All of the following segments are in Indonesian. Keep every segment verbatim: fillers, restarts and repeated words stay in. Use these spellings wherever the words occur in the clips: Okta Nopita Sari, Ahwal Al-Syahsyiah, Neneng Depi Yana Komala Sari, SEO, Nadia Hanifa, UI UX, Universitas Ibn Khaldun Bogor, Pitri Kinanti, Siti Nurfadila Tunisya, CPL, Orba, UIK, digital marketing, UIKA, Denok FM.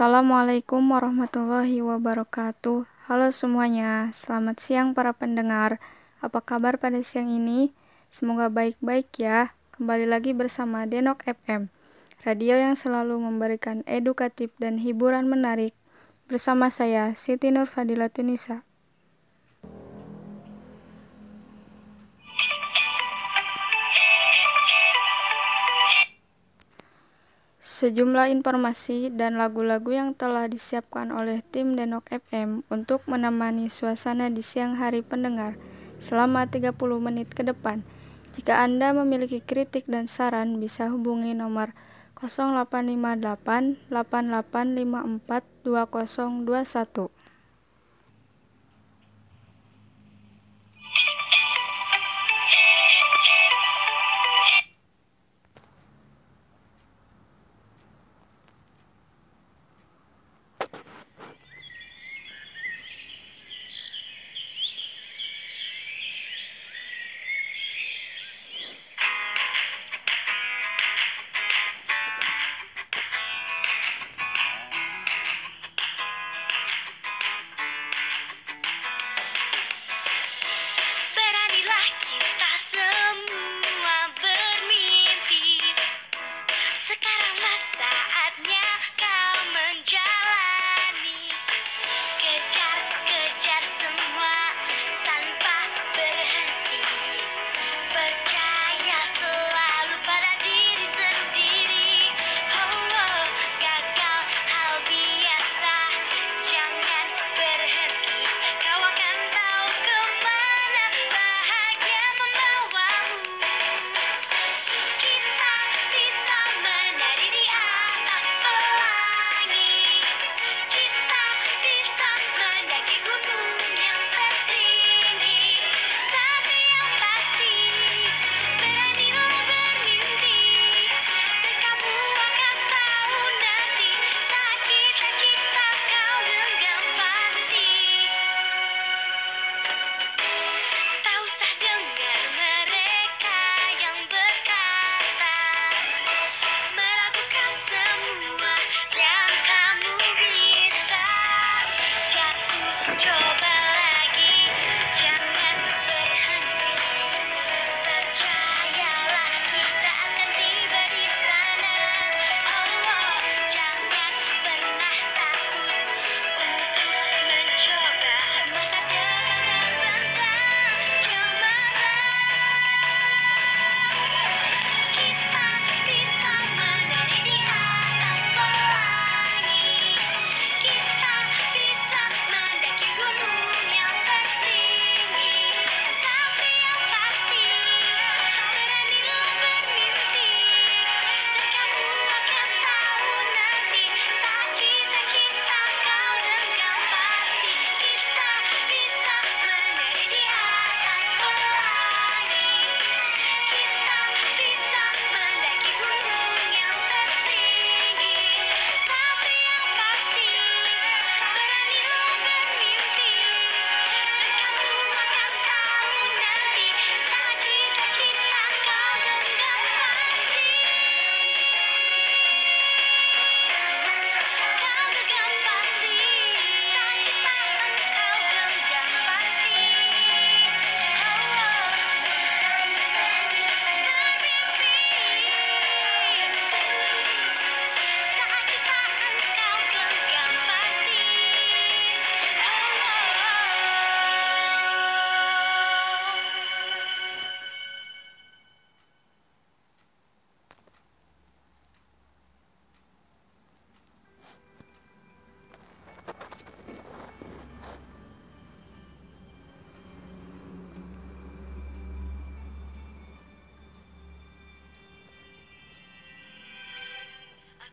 Assalamualaikum warahmatullahi wabarakatuh. Halo semuanya, selamat siang para pendengar. Apa kabar pada siang ini? Semoga baik-baik ya. Kembali lagi bersama Denok F M, radio yang selalu memberikan edukatif dan hiburan menarik. Bersama saya, Siti Nurfadila Tunisya. Sejumlah informasi dan lagu-lagu yang telah disiapkan oleh tim Denok F M untuk menemani suasana di siang hari pendengar selama tiga puluh menit ke depan. Jika Anda memiliki kritik dan saran, bisa hubungi nomor nol delapan lima delapan delapan delapan lima empat dua nol dua satu.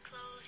Close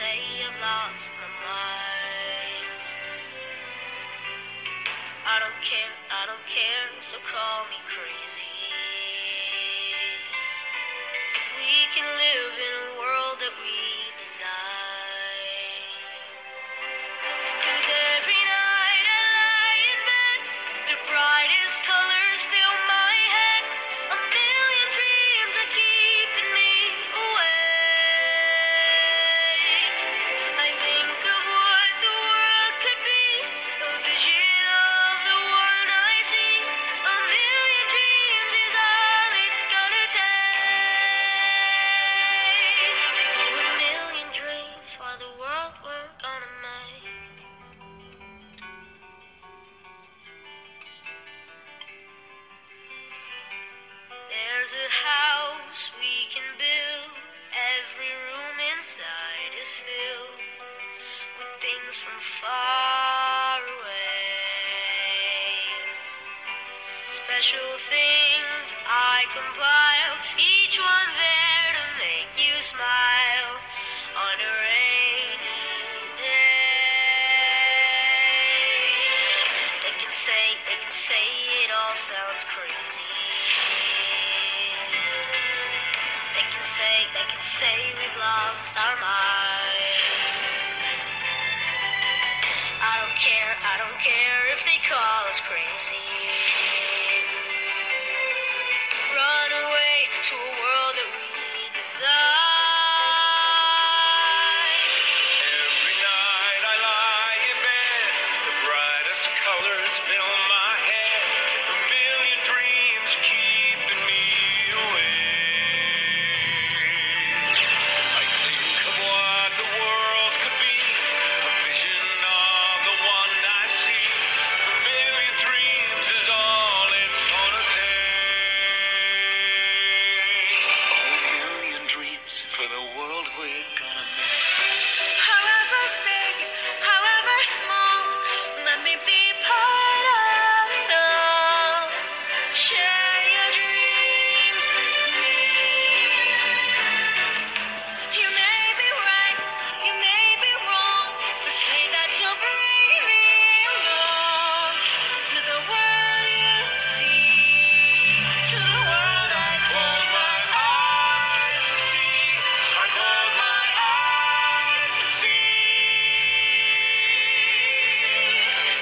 say I've lost my mind. I don't care, I don't care, so call me crazy. We can live in a world that we design. 'Cause every night I lie in bed, the brightest colors fill my head. A million dreams are keeping me awake. I think of what the world could be, a vision of the one I see. A million dreams is all it's gonna take. A million dreams for the world we're gonna make. There's a house we can build. Every room inside is filled with things from far away. Special things I compile, each one there to make you smile on a rainy day. They can say, they can say it all sounds crazy. They can say, they can say we've lost our minds. I don't care, I don't care if they call us crazy. Run away to a world that we design. Every night I lie in bed, the brightest colors fill my head. A million dreams keeping me awake. I think of what the world could be, a vision of the one I see. A million dreams is all it's gonna take. A million dreams for the world we're gonna make. However big, however small, let me be part of it all. Share your dreams with me. You may be right, you may be wrong, but say that you'll bring me along to the world you see, to the world I close my eyes to see. I close my eyes to see.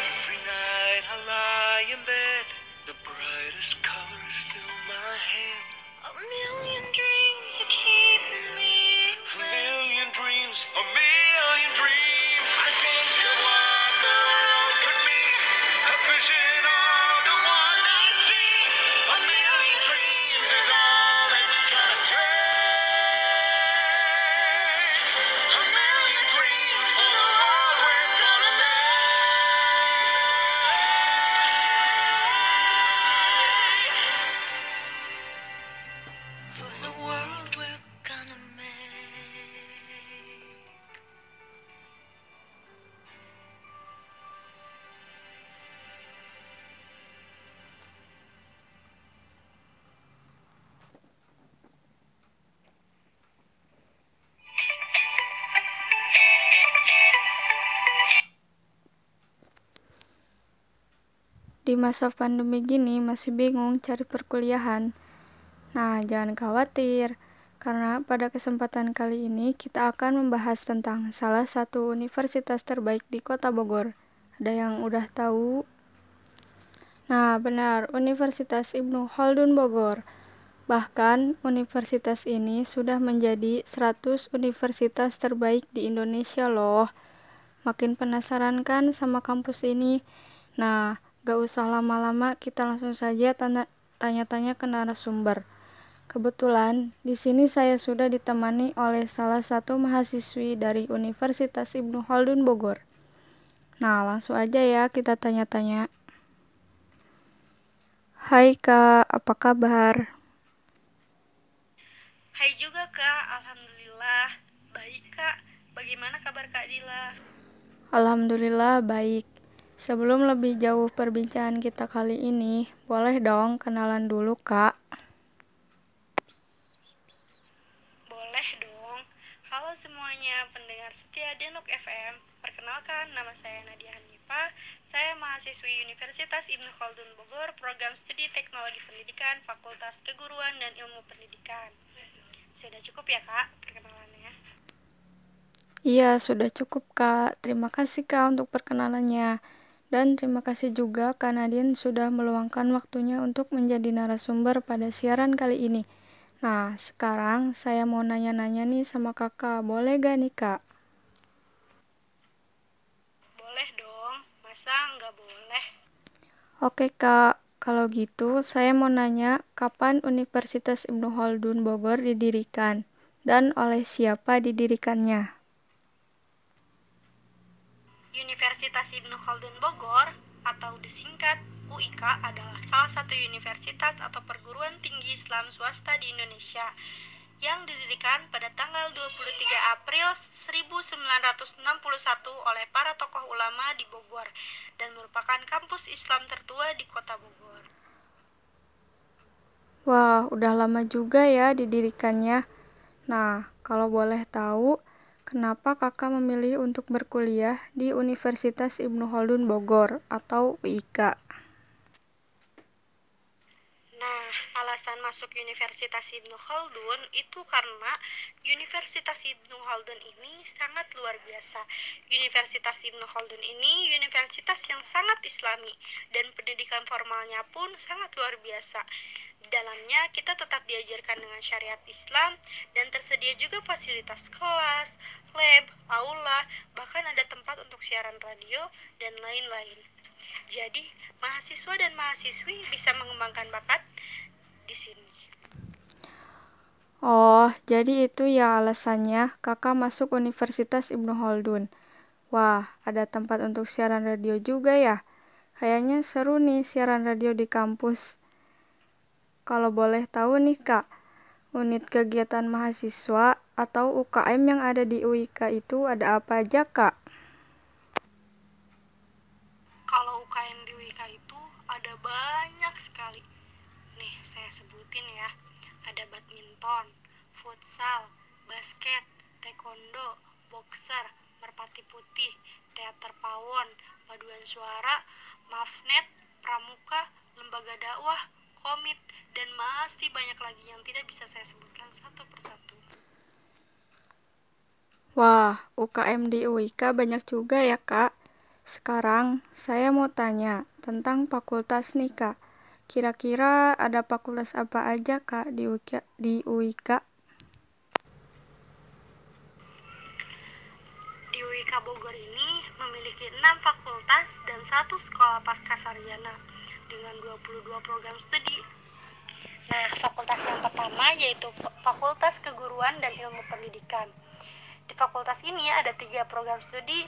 Every night I lie in bed, the brightest colors fill my head. A million dreams are keeping me A awake. million dreams, a million dreams. I think of what the world could be, a vision of the one I see. A million dreams is all it's gonna take. A million dreams for the world we're gonna make. For the world we're gonna make. Di masa pandemi gini masih bingung cari perkuliahan. Nah, jangan khawatir, karena pada kesempatan kali ini kita akan membahas tentang salah satu universitas terbaik di Kota Bogor. Ada yang udah tahu? Nah, benar, Universitas Ibn Khaldun Bogor. Bahkan, universitas ini sudah menjadi seratus universitas terbaik di Indonesia loh. Makin penasaran kan sama kampus ini? Nah, gak usah lama-lama, kita langsung saja tanya- tanya-tanya ke narasumber. Kebetulan, di sini saya sudah ditemani oleh salah satu mahasiswi dari Universitas Ibn Khaldun Bogor. Nah, langsung aja ya kita tanya-tanya. Hai Kak, apa kabar? Hai juga Kak, alhamdulillah. Baik Kak, bagaimana kabar Kak Dila? Alhamdulillah, baik. Sebelum lebih jauh perbincangan kita kali ini, boleh dong kenalan dulu, Kak. Boleh dong. Halo semua semuanya pendengar setia Denok F M. Perkenalkan, nama saya Nadia Hanifa. Saya mahasiswi Universitas Ibn Khaldun Bogor, program studi Teknologi Pendidikan, Fakultas Keguruan dan Ilmu Pendidikan. Sudah cukup ya, Kak, perkenalannya? Iya, sudah cukup, Kak. Terima kasih, Kak, untuk perkenalannya. Dan terima kasih juga Kak Nadine sudah meluangkan waktunya untuk menjadi narasumber pada siaran kali ini. Nah, sekarang saya mau nanya-nanya nih sama kakak, boleh gak nih kak? Boleh dong, masa gak boleh? Oke kak, kalau gitu saya mau nanya kapan Universitas Ibn Khaldun Bogor didirikan? Dan oleh siapa didirikannya? Universitas Ibn Khaldun Bogor atau disingkat U I K adalah salah satu universitas atau perguruan tinggi Islam swasta di Indonesia yang didirikan pada tanggal dua puluh tiga April seribu sembilan ratus enam puluh satu oleh para tokoh ulama di Bogor dan merupakan kampus Islam tertua di kota Bogor. Wah, udah lama juga ya didirikannya. Nah, kalau boleh tahu, kenapa kakak memilih untuk berkuliah di Universitas Ibn Khaldun Bogor atau U I K A? Nah, alasan masuk Universitas Ibn Khaldun itu karena Universitas Ibn Khaldun ini sangat luar biasa. Universitas Ibn Khaldun ini universitas yang sangat islami dan pendidikan formalnya pun sangat luar biasa. Di dalamnya kita tetap diajarkan dengan syariat Islam dan tersedia juga fasilitas kelas, lab, aula, bahkan ada tempat untuk siaran radio dan lain-lain. Jadi, mahasiswa dan mahasiswi bisa mengembangkan bakat di sini. Oh, jadi itu ya alasannya kakak masuk Universitas Ibn Khaldun. Wah, ada tempat untuk siaran radio juga ya. Kayaknya seru nih siaran radio di kampus. Kalau boleh tahu nih kak, unit kegiatan mahasiswa atau U K M yang ada di U I K A itu ada apa aja kak? Kalau U K M di U I K A itu ada banyak sekali. Nih saya sebutin ya, ada badminton, futsal, basket, taekwondo, boxer, merpati putih, teater pawon, paduan suara, mafnet, pramuka, lembaga dakwah, komit, dan masih banyak lagi yang tidak bisa saya sebutkan satu persatu. Wah, U K M di U I K A banyak juga ya kak. Sekarang saya mau tanya tentang fakultas nih kak. Kira-kira ada fakultas apa aja kak di U I K A? Di U I K A, di U I K A Bogor ini memiliki enam fakultas dan satu sekolah pascasarjana dengan dua puluh dua program studi. Nah, fakultas yang pertama yaitu Fakultas Keguruan dan Ilmu Pendidikan. Di fakultas ini ada tiga program studi,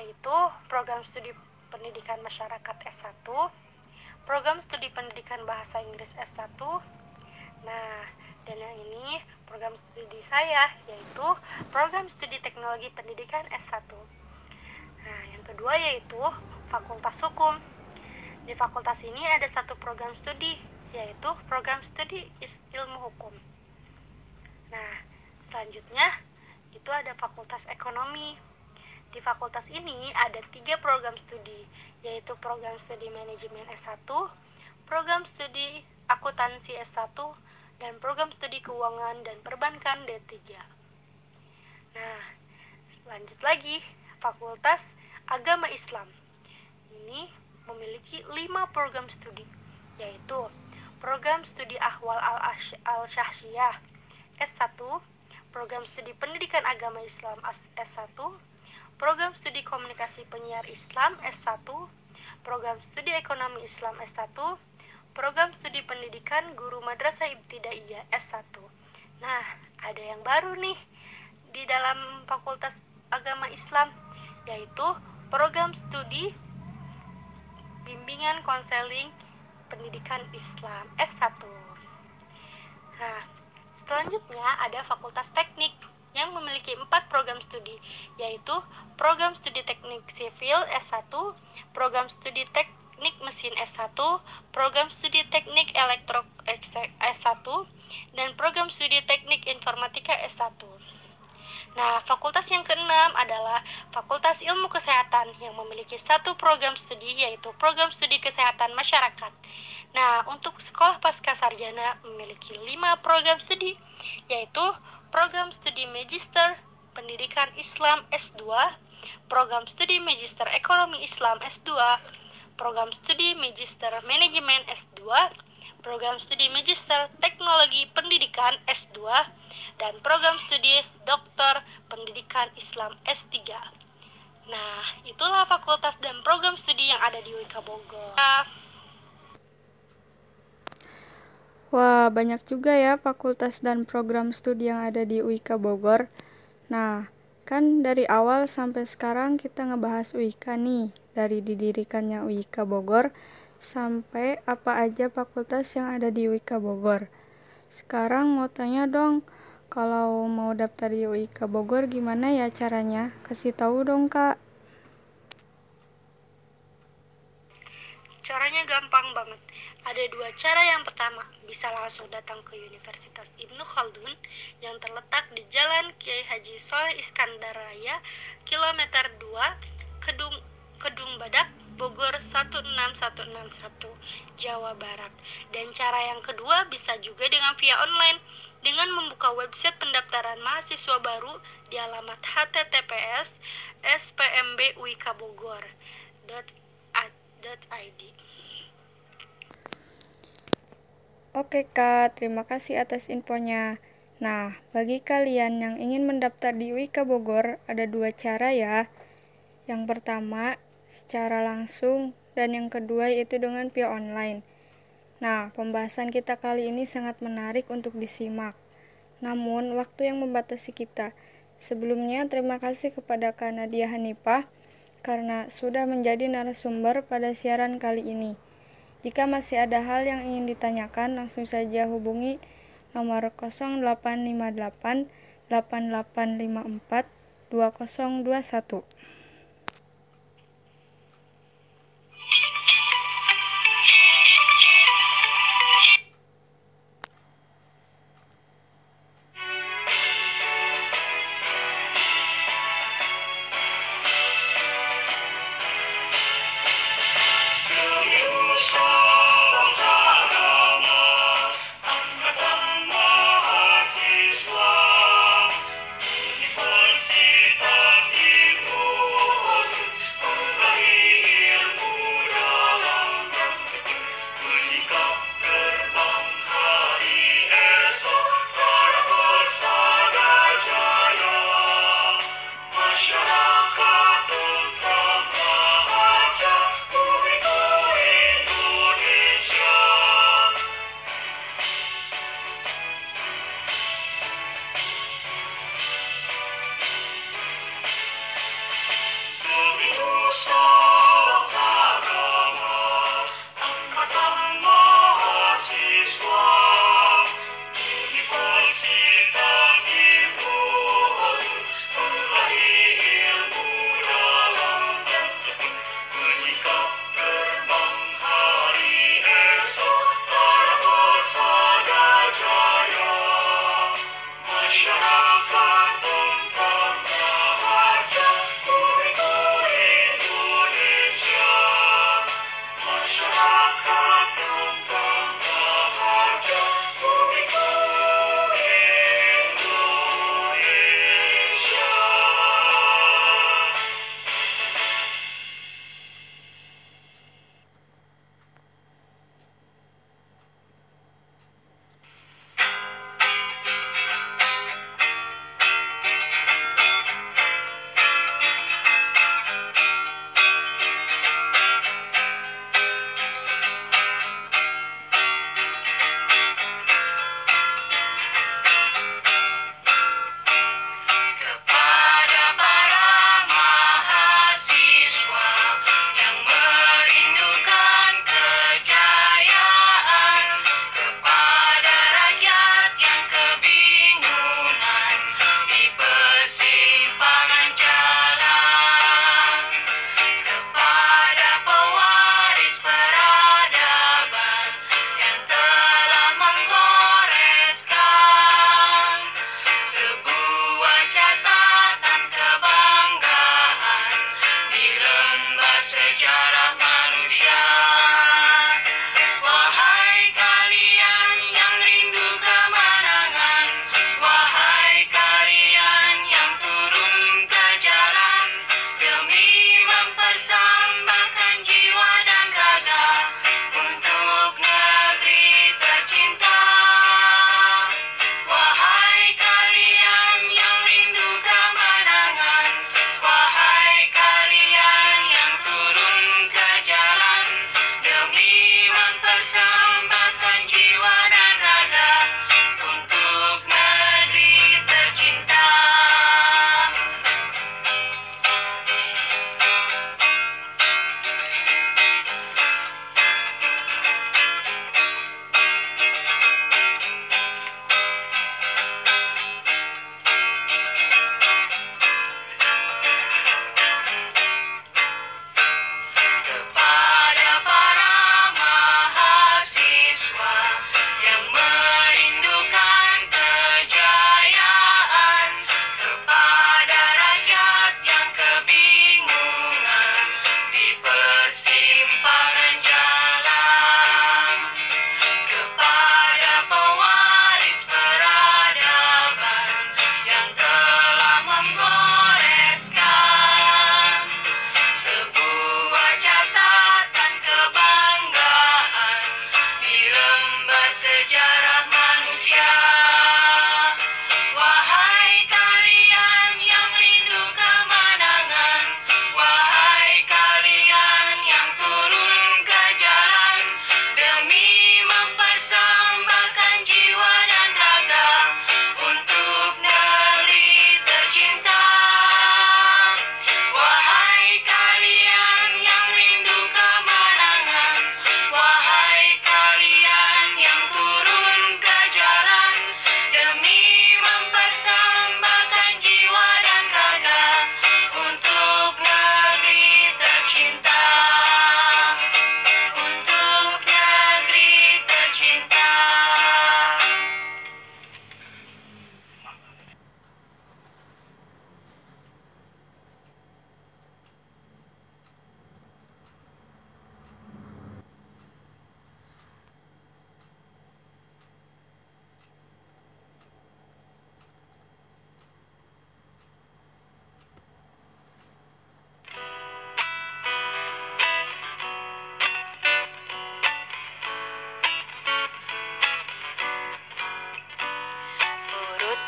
yaitu program studi Pendidikan Masyarakat S satu, program studi Pendidikan Bahasa Inggris S satu. Nah, dan yang ini program studi saya yaitu program studi Teknologi Pendidikan S satu. Nah, yang kedua yaitu Fakultas Hukum. Di fakultas ini ada satu program studi, yaitu program studi ilmu hukum. Nah, selanjutnya itu ada fakultas ekonomi. Di fakultas ini ada tiga program studi, yaitu program studi manajemen S satu, program studi akuntansi S satu, dan program studi keuangan dan perbankan D tiga. Nah, lanjut lagi, fakultas agama Islam. Ini memiliki lima program studi, yaitu program studi Ahwal Al-Syahsyiah S satu, program studi Pendidikan Agama Islam S satu, program studi Komunikasi Penyiar Islam S satu, program studi Ekonomi Islam S satu, program studi Pendidikan Guru Madrasah Ibtidaiyah S satu. Nah, ada yang baru nih di dalam Fakultas Agama Islam, yaitu program studi Bimbingan Konseling Pendidikan Islam S satu. Nah, selanjutnya ada Fakultas Teknik yang memiliki empat program studi, yaitu program studi Teknik Sipil S satu, program studi Teknik Mesin S satu, program studi Teknik Elektro S satu, dan program studi Teknik Informatika S satu. Nah, fakultas yang keenam adalah Fakultas Ilmu Kesehatan yang memiliki satu program studi, yaitu program studi kesehatan masyarakat. Nah, untuk sekolah pasca sarjana memiliki lima program studi, yaitu program studi magister pendidikan Islam S dua, program studi magister ekonomi Islam S dua, program studi magister manajemen S dua, program studi magister teknologi pendidikan S dua, dan program studi doktor pendidikan Islam S tiga. Nah, itulah fakultas dan program studi yang ada di U I K A Bogor. Wah, banyak juga ya fakultas dan program studi yang ada di U I K A Bogor. Nah, kan dari awal sampai sekarang kita ngebahas U I K A nih, dari didirikannya U I K A Bogor sampai apa aja fakultas yang ada di U I K A Bogor. Sekarang mau tanya dong, kalau mau daftar di U I K A Bogor gimana ya caranya? Kasih tahu dong, Kak. Caranya gampang banget. Ada dua cara. Yang pertama, bisa langsung datang ke Universitas Ibn Khaldun yang terletak di Jalan Kiai Haji Soleh Iskandar Raya, kilometer dua, Kedung Kedung Badak, Bogor satu enam satu enam satu, Jawa Barat. Dan cara yang kedua bisa juga dengan via online, dengan membuka website pendaftaran mahasiswa baru di alamat h t t p s s p m b u i k a bogor dot i d. Oke Kak, terima kasih atas infonya. Nah, bagi kalian yang ingin mendaftar di U I K A Bogor, ada dua cara ya. Yang pertama, secara langsung, dan yang kedua yaitu dengan via online. Nah, pembahasan kita kali ini sangat menarik untuk disimak. Namun, waktu yang membatasi kita. Sebelumnya, terima kasih kepada Kak Nadia Hanifa karena sudah menjadi narasumber pada siaran kali ini. Jika masih ada hal yang ingin ditanyakan, langsung saja hubungi nomor nol delapan lima delapan delapan delapan lima empat dua nol dua satu.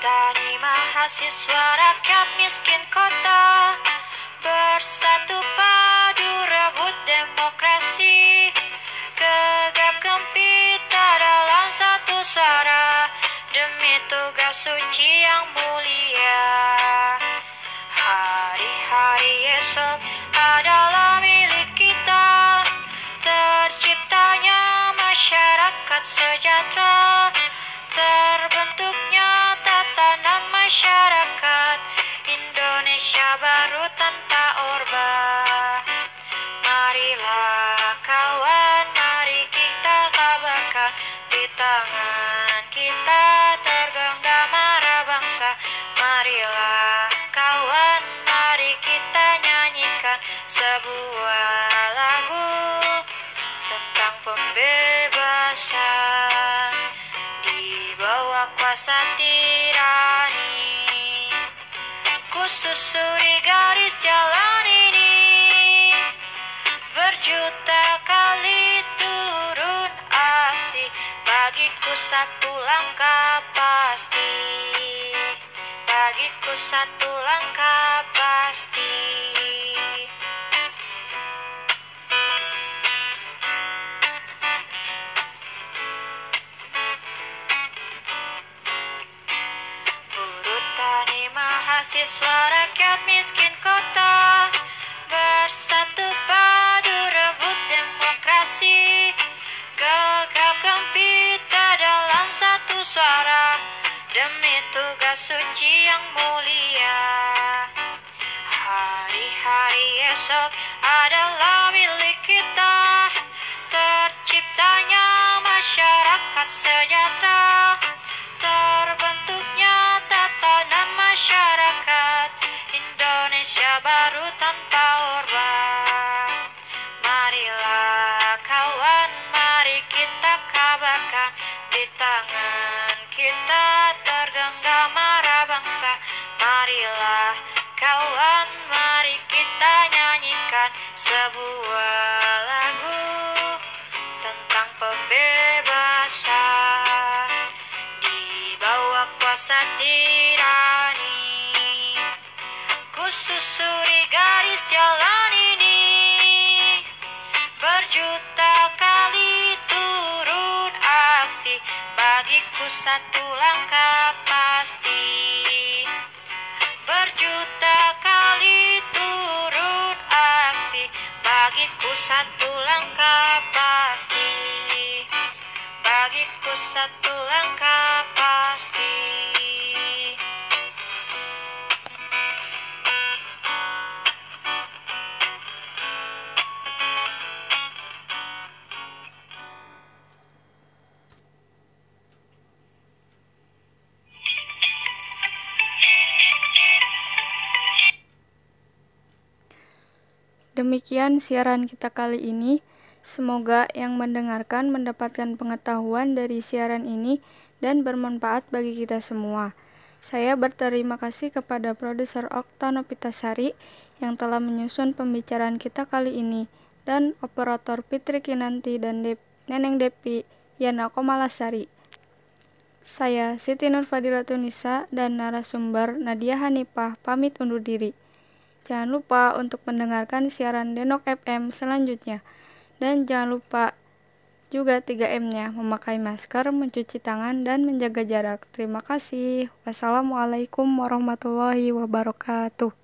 Tani mahasiswa rakyat miskin kota bersatu padu rebut demokrasi, gegap gempita dalam satu suara demi tugas suci yang mulia. Hari-hari esok adalah milik kita, terciptanya masyarakat sejahtera, terbentuknya tatanan masyarakat Indonesia baru tanpa orba. Marilah kawan, mari kita lambaikan di tangan kita tergenggam arah bangsa. Marilah kawan, mari kita nyanyikan sebuah lagu tentang pembebasan di bawah kuasa tirani, kususuri garis jalan ini, berjuta kali turun aksi, bagiku satu langkah pasti, bagiku satu langkah pasti. Mahasiswa rakyat miskin kota bersatu padu rebut demokrasi, gegap gempita dalam satu suara demi tugas suci yang mulia. Hari-hari esok adalah milik kita, terciptanya masyarakat sejahtera, terbentuknya tatanan masyarakat Indonesia baru tanpa orba. Marilah kawan, mari kita kabarkan di tangan kita tergenggam arah bangsa. Marilah kawan, mari kita nyanyikan sebuah lagu tentang pembebasan di bawah kuasa tirani, kususuri garis jalan ini, berjuta kali turun aksi, bagiku satu langkah pasti, berjuta kali turun aksi, bagiku satu langkah pasti, bagiku satu langkah pasti. Demikian siaran kita kali ini. Semoga yang mendengarkan mendapatkan pengetahuan dari siaran ini dan bermanfaat bagi kita semua. Saya berterima kasih kepada produser Okta Nopita Sari yang telah menyusun pembicaraan kita kali ini, dan operator Pitri Kinanti dan Dep- Neneng Depi Yana Komala Sari. Saya Siti Nurfadila Tunisya dan narasumber Nadia Hanifa pamit undur diri. Jangan lupa untuk mendengarkan siaran Denok F M selanjutnya. Dan jangan lupa juga tiga M-nya, memakai masker, mencuci tangan, dan menjaga jarak. Terima kasih. Wassalamualaikum warahmatullahi wabarakatuh.